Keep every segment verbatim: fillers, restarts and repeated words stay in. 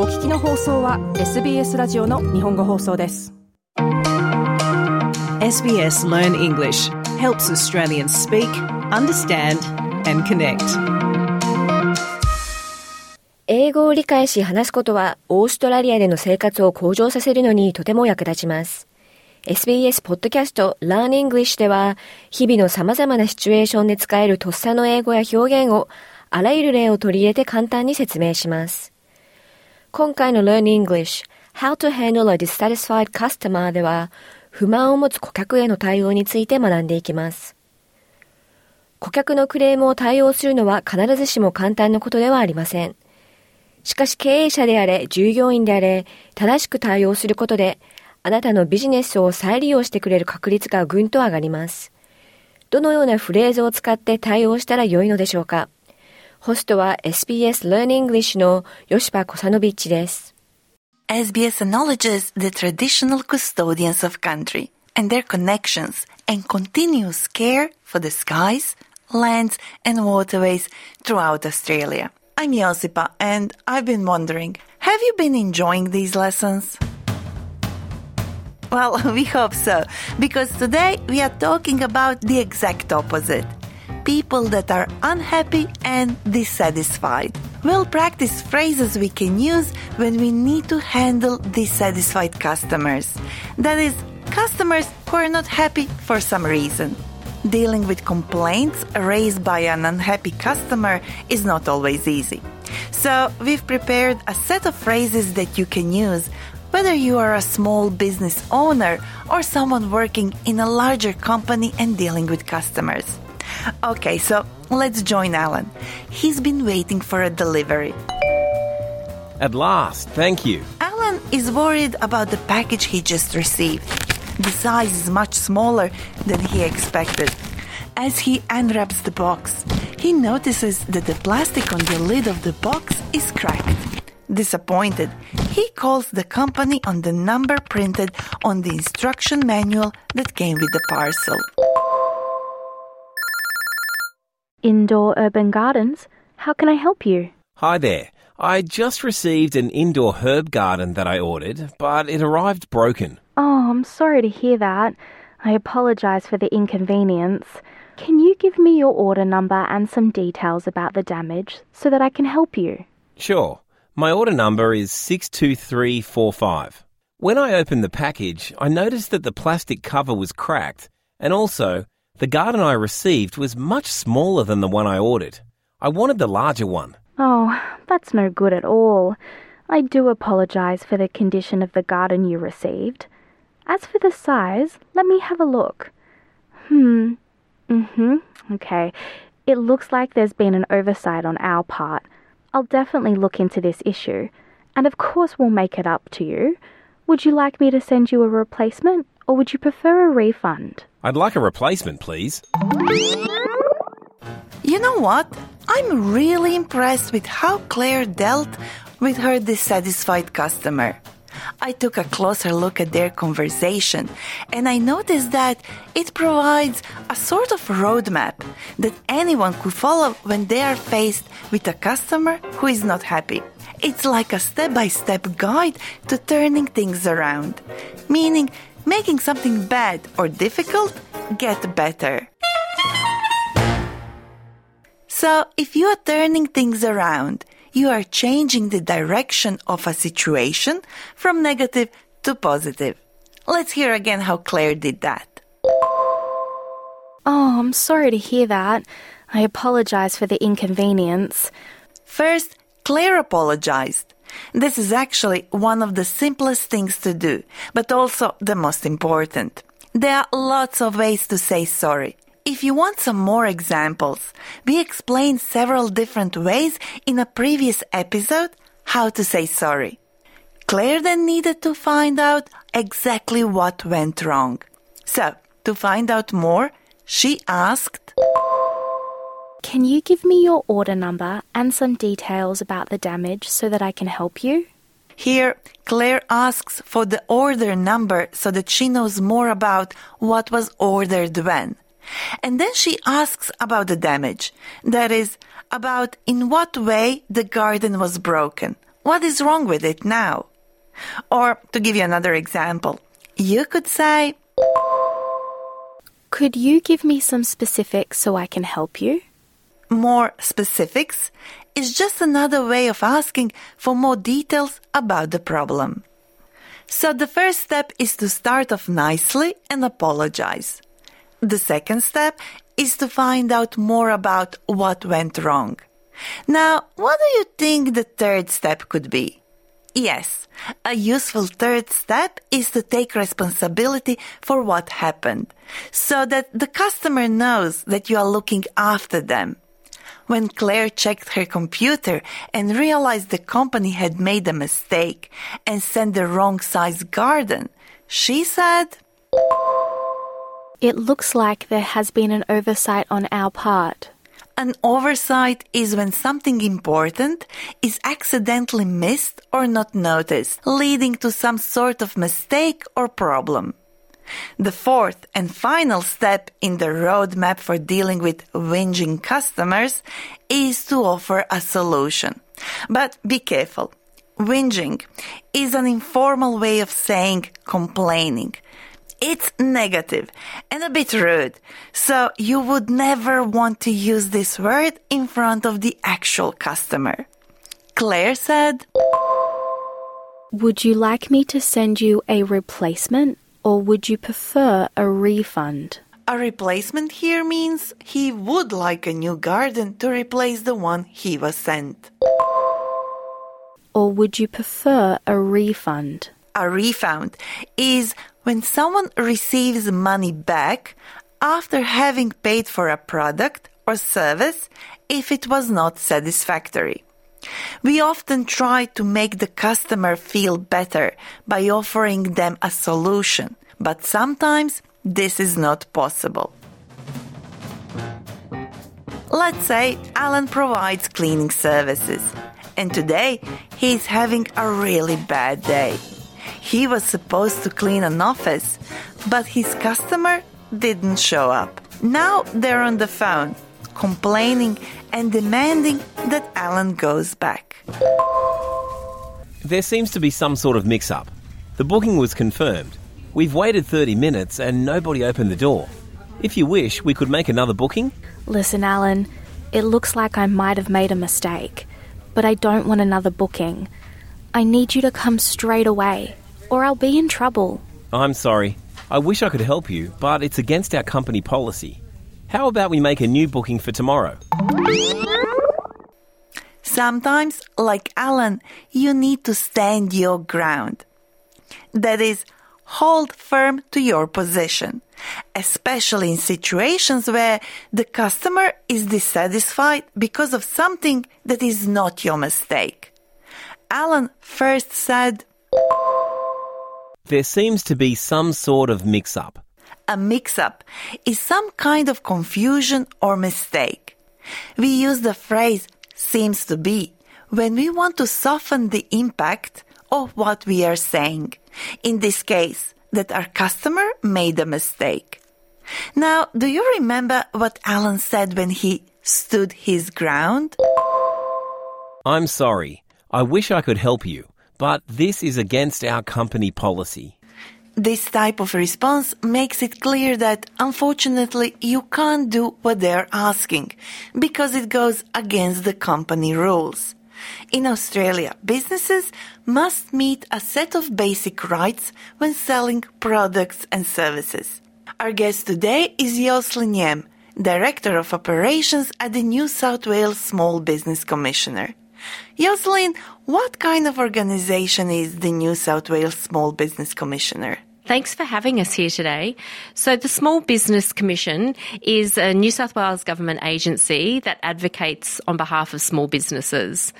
お聞きの放送は エスビーエス ラジオの日本語放送です。 エスビーエス Learn English helps Australians speak, understand and connect. 英語を理解し話すことはオーストラリアでの生活を向上させるのにとても役立ちます。エスビーエス ポッドキャスト Learn English では日々の様々なシチュエーションで使えるとっさの英語や表現をあらゆる例を取り入れて簡単に説明します。今回の Learn English How to Handle a Dissatisfied Customer では不満を持つ顧客への対応について学んでいきます。顧客のクレームを対応するのは必ずしも簡単なことではありません。しかし経営者であれ従業員であれ正しく対応することであなたのビジネスを再利用してくれる確率がぐんと上がります。どのようなフレーズを使って対応したら良いのでしょうか。ホストは エスビーエス Learn English の Josipa Kusanovich です。エスビーエス acknowledges the traditional custodians of country and their connections and continuous care for the skies, lands and waterways throughout Australia. I'm Josipa and I've been wondering, have you been enjoying these lessons? Well, we hope so, because today we are talking about the exact opposite.People that are unhappy and dissatisfied. We'll practice phrases we can use when we need to handle dissatisfied customers. That is, customers who are not happy for some reason. Dealing with complaints raised by an unhappy customer is not always easy. So we've prepared a set of phrases that you can use, whether you are a small business owner or someone working in a larger company and dealing with customers.Okay, so let's join Alan. He's been waiting for a delivery. At last, thank you. Alan is worried about the package he just received. The size is much smaller than he expected. As he unwraps the box, he notices that the plastic on the lid of the box is cracked. Disappointed, he calls the company on the number printed on the instruction manual that came with the parcel.Indoor Urban Gardens, how can I help you? Hi there. I just received an indoor herb garden that I ordered, but it arrived broken. Oh, I'm sorry to hear that. I apologise for the inconvenience. Can you give me your order number and some details about the damage so that I can help you? Sure. My order number is six two three four five. When I opened the package, I noticed that the plastic cover was cracked and also...The garden I received was much smaller than the one I ordered. I wanted the larger one. Oh, that's no good at all. I do apologise for the condition of the garden you received. As for the size, let me have a look. Hmm. Mm-hmm. Okay. It looks like there's been an oversight on our part. I'll definitely look into this issue. And of course we'll make it up to you. Would you like me to send you a replacement, or would you prefer a refund?I'd like a replacement, please. You know what? I'm really impressed with how Claire dealt with her dissatisfied customer. I took a closer look at their conversation, and I noticed that it provides a sort of roadmap that anyone could follow when they are faced with a customer who is not happy.It's like a step-by-step guide to turning things around, meaning making something bad or difficult get better. So, if you are turning things around, you are changing the direction of a situation from negative to positive. Let's hear again how Claire did that. Oh, I'm sorry to hear that. I apologize for the inconvenience. First,Claire apologized. This is actually one of the simplest things to do, but also the most important. There are lots of ways to say sorry. If you want some more examples, we explained several different ways in a previous episode how to say sorry. Claire then needed to find out exactly what went wrong. So, to find out more, she asked...Can you give me your order number and some details about the damage so that I can help you? Here, Claire asks for the order number so that she knows more about what was ordered when. And then she asks about the damage. That is, about in what way the garden was broken, What is wrong with it now? Or, to give you another example, you could say, Could you give me some specifics so I can help you? More specifics is just another way of asking for more details about the problem. So the first step is to start off nicely and apologize. The second step is to find out more about what went wrong. Now, what do you think the third step could be? Yes, a useful third step is to take responsibility for what happened, so that the customer knows that you are looking after them. When Claire checked her computer and realized the company had made a mistake and sent the wrong size garden, she said, It looks like there has been an oversight on our part. An oversight is when something important is accidentally missed or not noticed, leading to some sort of mistake or problem. The fourth and final step in the roadmap for dealing with whinging customers is to offer a solution. But be careful. Whinging is an informal way of saying complaining. It's negative and a bit rude, so you would never want to use this word in front of the actual customer. Claire said, Would you like me to send you a replacement? Or would you prefer a refund? A replacement here means he would like a new garden to replace the one he was sent. Or would you prefer a refund? A refund is when someone receives money back after having paid for a product or service if it was not satisfactory. We often try to make the customer feel better by offering them a solution, but sometimes this is not possible. Let's say Alan provides cleaning services, and today he is having a really bad day. He was supposed to clean an office, but his customer didn't show up. Now they're on the phone, complaining and demanding that Alan goes back. There seems to be some sort of mix-up. The booking was confirmed. We've waited thirty minutes and nobody opened the door. If you wish, we could make another booking. Listen, Alan, it looks like I might have made a mistake, but I don't want another booking. I need you to come straight away, or I'll be in trouble. I'm sorry. I wish I could help you, but it's against our company policy. How about we make a new booking for tomorrow? Sometimes, like Alan, you need to stand your ground. That is, hold firm to your position, especially in situations where the customer is dissatisfied because of something that is not your mistake. Alan first said, There seems to be some sort of mix-up. A mix-up is some kind of confusion or mistake. We use the phrase seems to be when we want to soften the impact of what we are saying. In this case, that our customer made a mistake. Now, do you remember what Alan said when he stood his ground? I'm sorry. I wish I could help you, but this is against our company policy. This type of response makes it clear that, unfortunately, you can't do what they're asking because it goes against the company rules. In Australia, businesses must meet a set of basic rights when selling products and services. Our guest today is Jocelyn Yem, Director of Operations at the New South Wales Small Business Commissioner. Jocelyn, what kind of organisation is the New South Wales Small Business Commissioner? Thanks for having us here today. So the Small Business Commission is a New South Wales government agency that advocates on behalf of small businesses.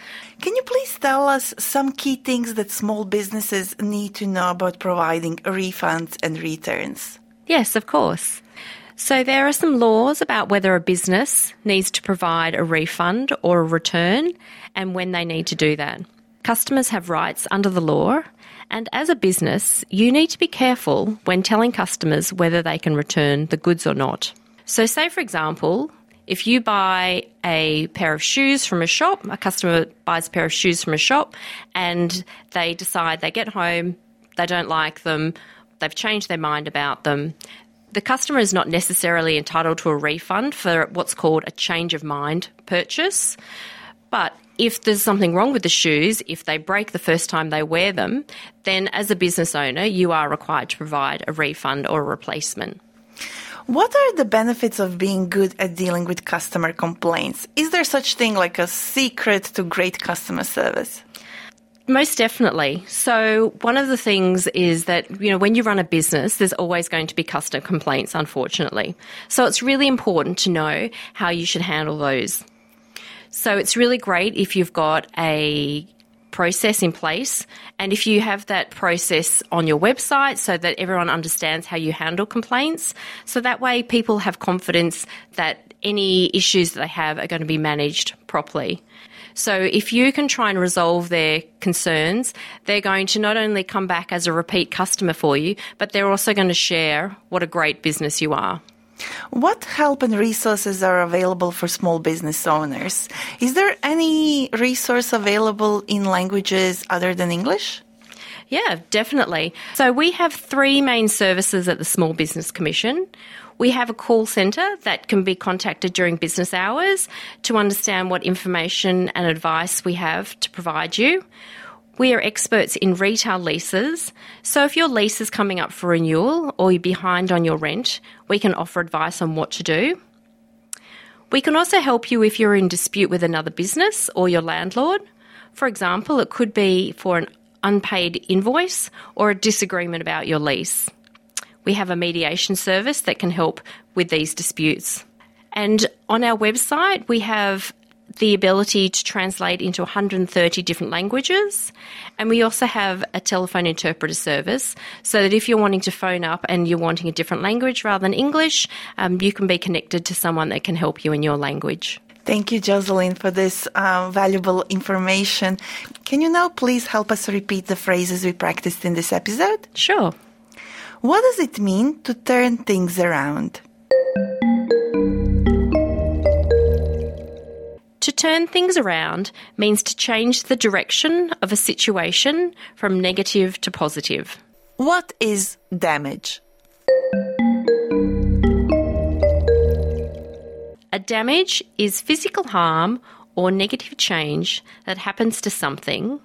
Can you please tell us some key things that small businesses need to know about providing refunds and returns? Yes, of course. So there are some laws about whether a business needs to provide a refund or a return and when they need to do that. Customers have rights under the law, and as a business, you need to be careful when telling customers whether they can return the goods or not. So say, for example, If you buy a pair of shoes from a shop, a customer buys a pair of shoes from a shop and they decide they get home, they don't like them, they've changed their mind about them, the customer is not necessarily entitled to a refund for what's called a change of mind purchase. But if there's something wrong with the shoes, if they break the first time they wear them, then as a business owner, you are required to provide a refund or a replacement. What are the benefits of being good at dealing with customer complaints? Is there such thing like a secret to great customer service? Most definitely. So one of the things is that, you know, when you run a business, there's always going to be customer complaints, unfortunately. So it's really important to know how you should handle those. So it's really great if you've got a process in place and if you have that process on your website so that everyone understands how you handle complaints. So that way people have confidence that any issues that they have are going to be managed properly. So if you can try and resolve their concerns, they're going to not only come back as a repeat customer for you, but they're also going to share what a great business you are. What help and resources are available for small business owners? Is there any resource available in languages other than English? Yeah, definitely. So we have three main services at the Small Business Commission. We have a call centre that can be contacted during business hours to understand what information and advice we have to provide you. We are experts in retail leases, so if your lease is coming up for renewal or you're behind on your rent, we can offer advice on what to do. We can also help you if you're in dispute with another business or your landlord. For example, it could be for an unpaid invoice or a disagreement about your lease. We have a mediation service that can help with these disputes. And on our website, we have the ability to translate into one hundred thirty different languages. And we also have a telephone interpreter service so that if you're wanting to phone up and you're wanting a different language rather than English, um, you can be connected to someone that can help you in your language. Thank you, Jocelyn, for this uh, valuable information. Can you now please help us repeat the phrases we practiced in this episode? Sure. What does it mean to turn things around? To turn things around means to change the direction of a situation from negative to positive. What is damage? A damage is physical harm or negative change that happens to something,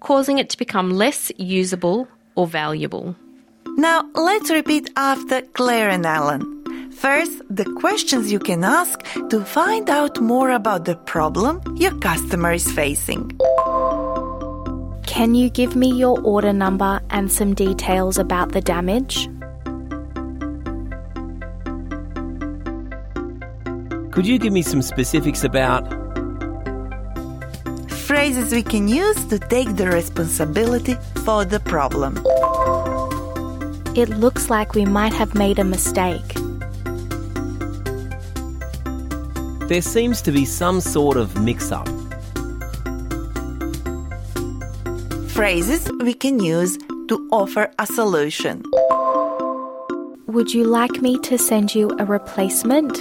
causing it to become less usable or valuable. Now, let's repeat after Claire and Alan. First, the questions you can ask to find out more about the problem your customer is facing. Can you give me your order number and some details about the damage? Could you give me some specifics about? Phrases we can use to take the responsibility for the problem. It looks like we might have made a mistake. There seems to be some sort of mix-up. Phrases we can use to offer a solution. Would you like me to send you a replacement?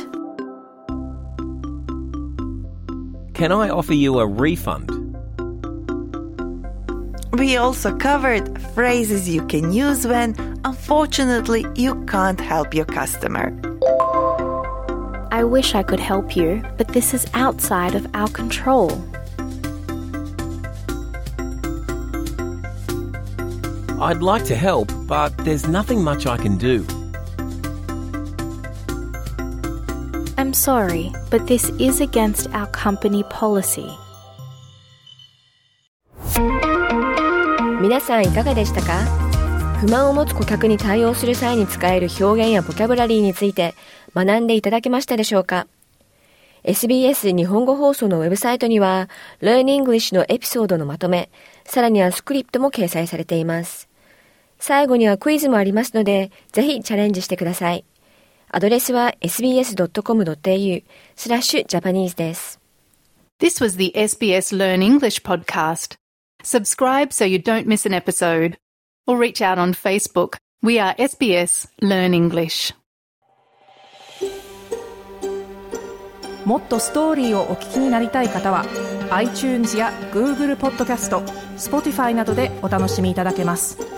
Can I offer you a refund? We also covered phrases you can use when, unfortunately, you can't help your customer. I wish I could help you, but this is outside of our control. I'd like to help, but there's nothing much I can do. I'm sorry, but this is against our company policy. 皆さんいかがでしたか？不満を持つ顧客に対応する際に使える表現やボキャブラリーについて学んでいただけましたでしょうか？ エスビーエス 日本語放送のウェブサイトには Learn English のエピソードのまとめ、さらにはスクリプトも掲載されています。最後にはクイズもありますので、ぜひチャレンジしてください。アドレスは エスビーエスドットコムドットエーユースラッシュジャパニーズ です。 This was the エスビーエス Learn English podcast. Subscribe so you don't miss an episode. Or reach out on Facebook. We are S B S Learn English. もっとストーリーをお聞きになりたい方は iTunes や Google ポッドキャスト、Spotify などでお楽しみいただけます。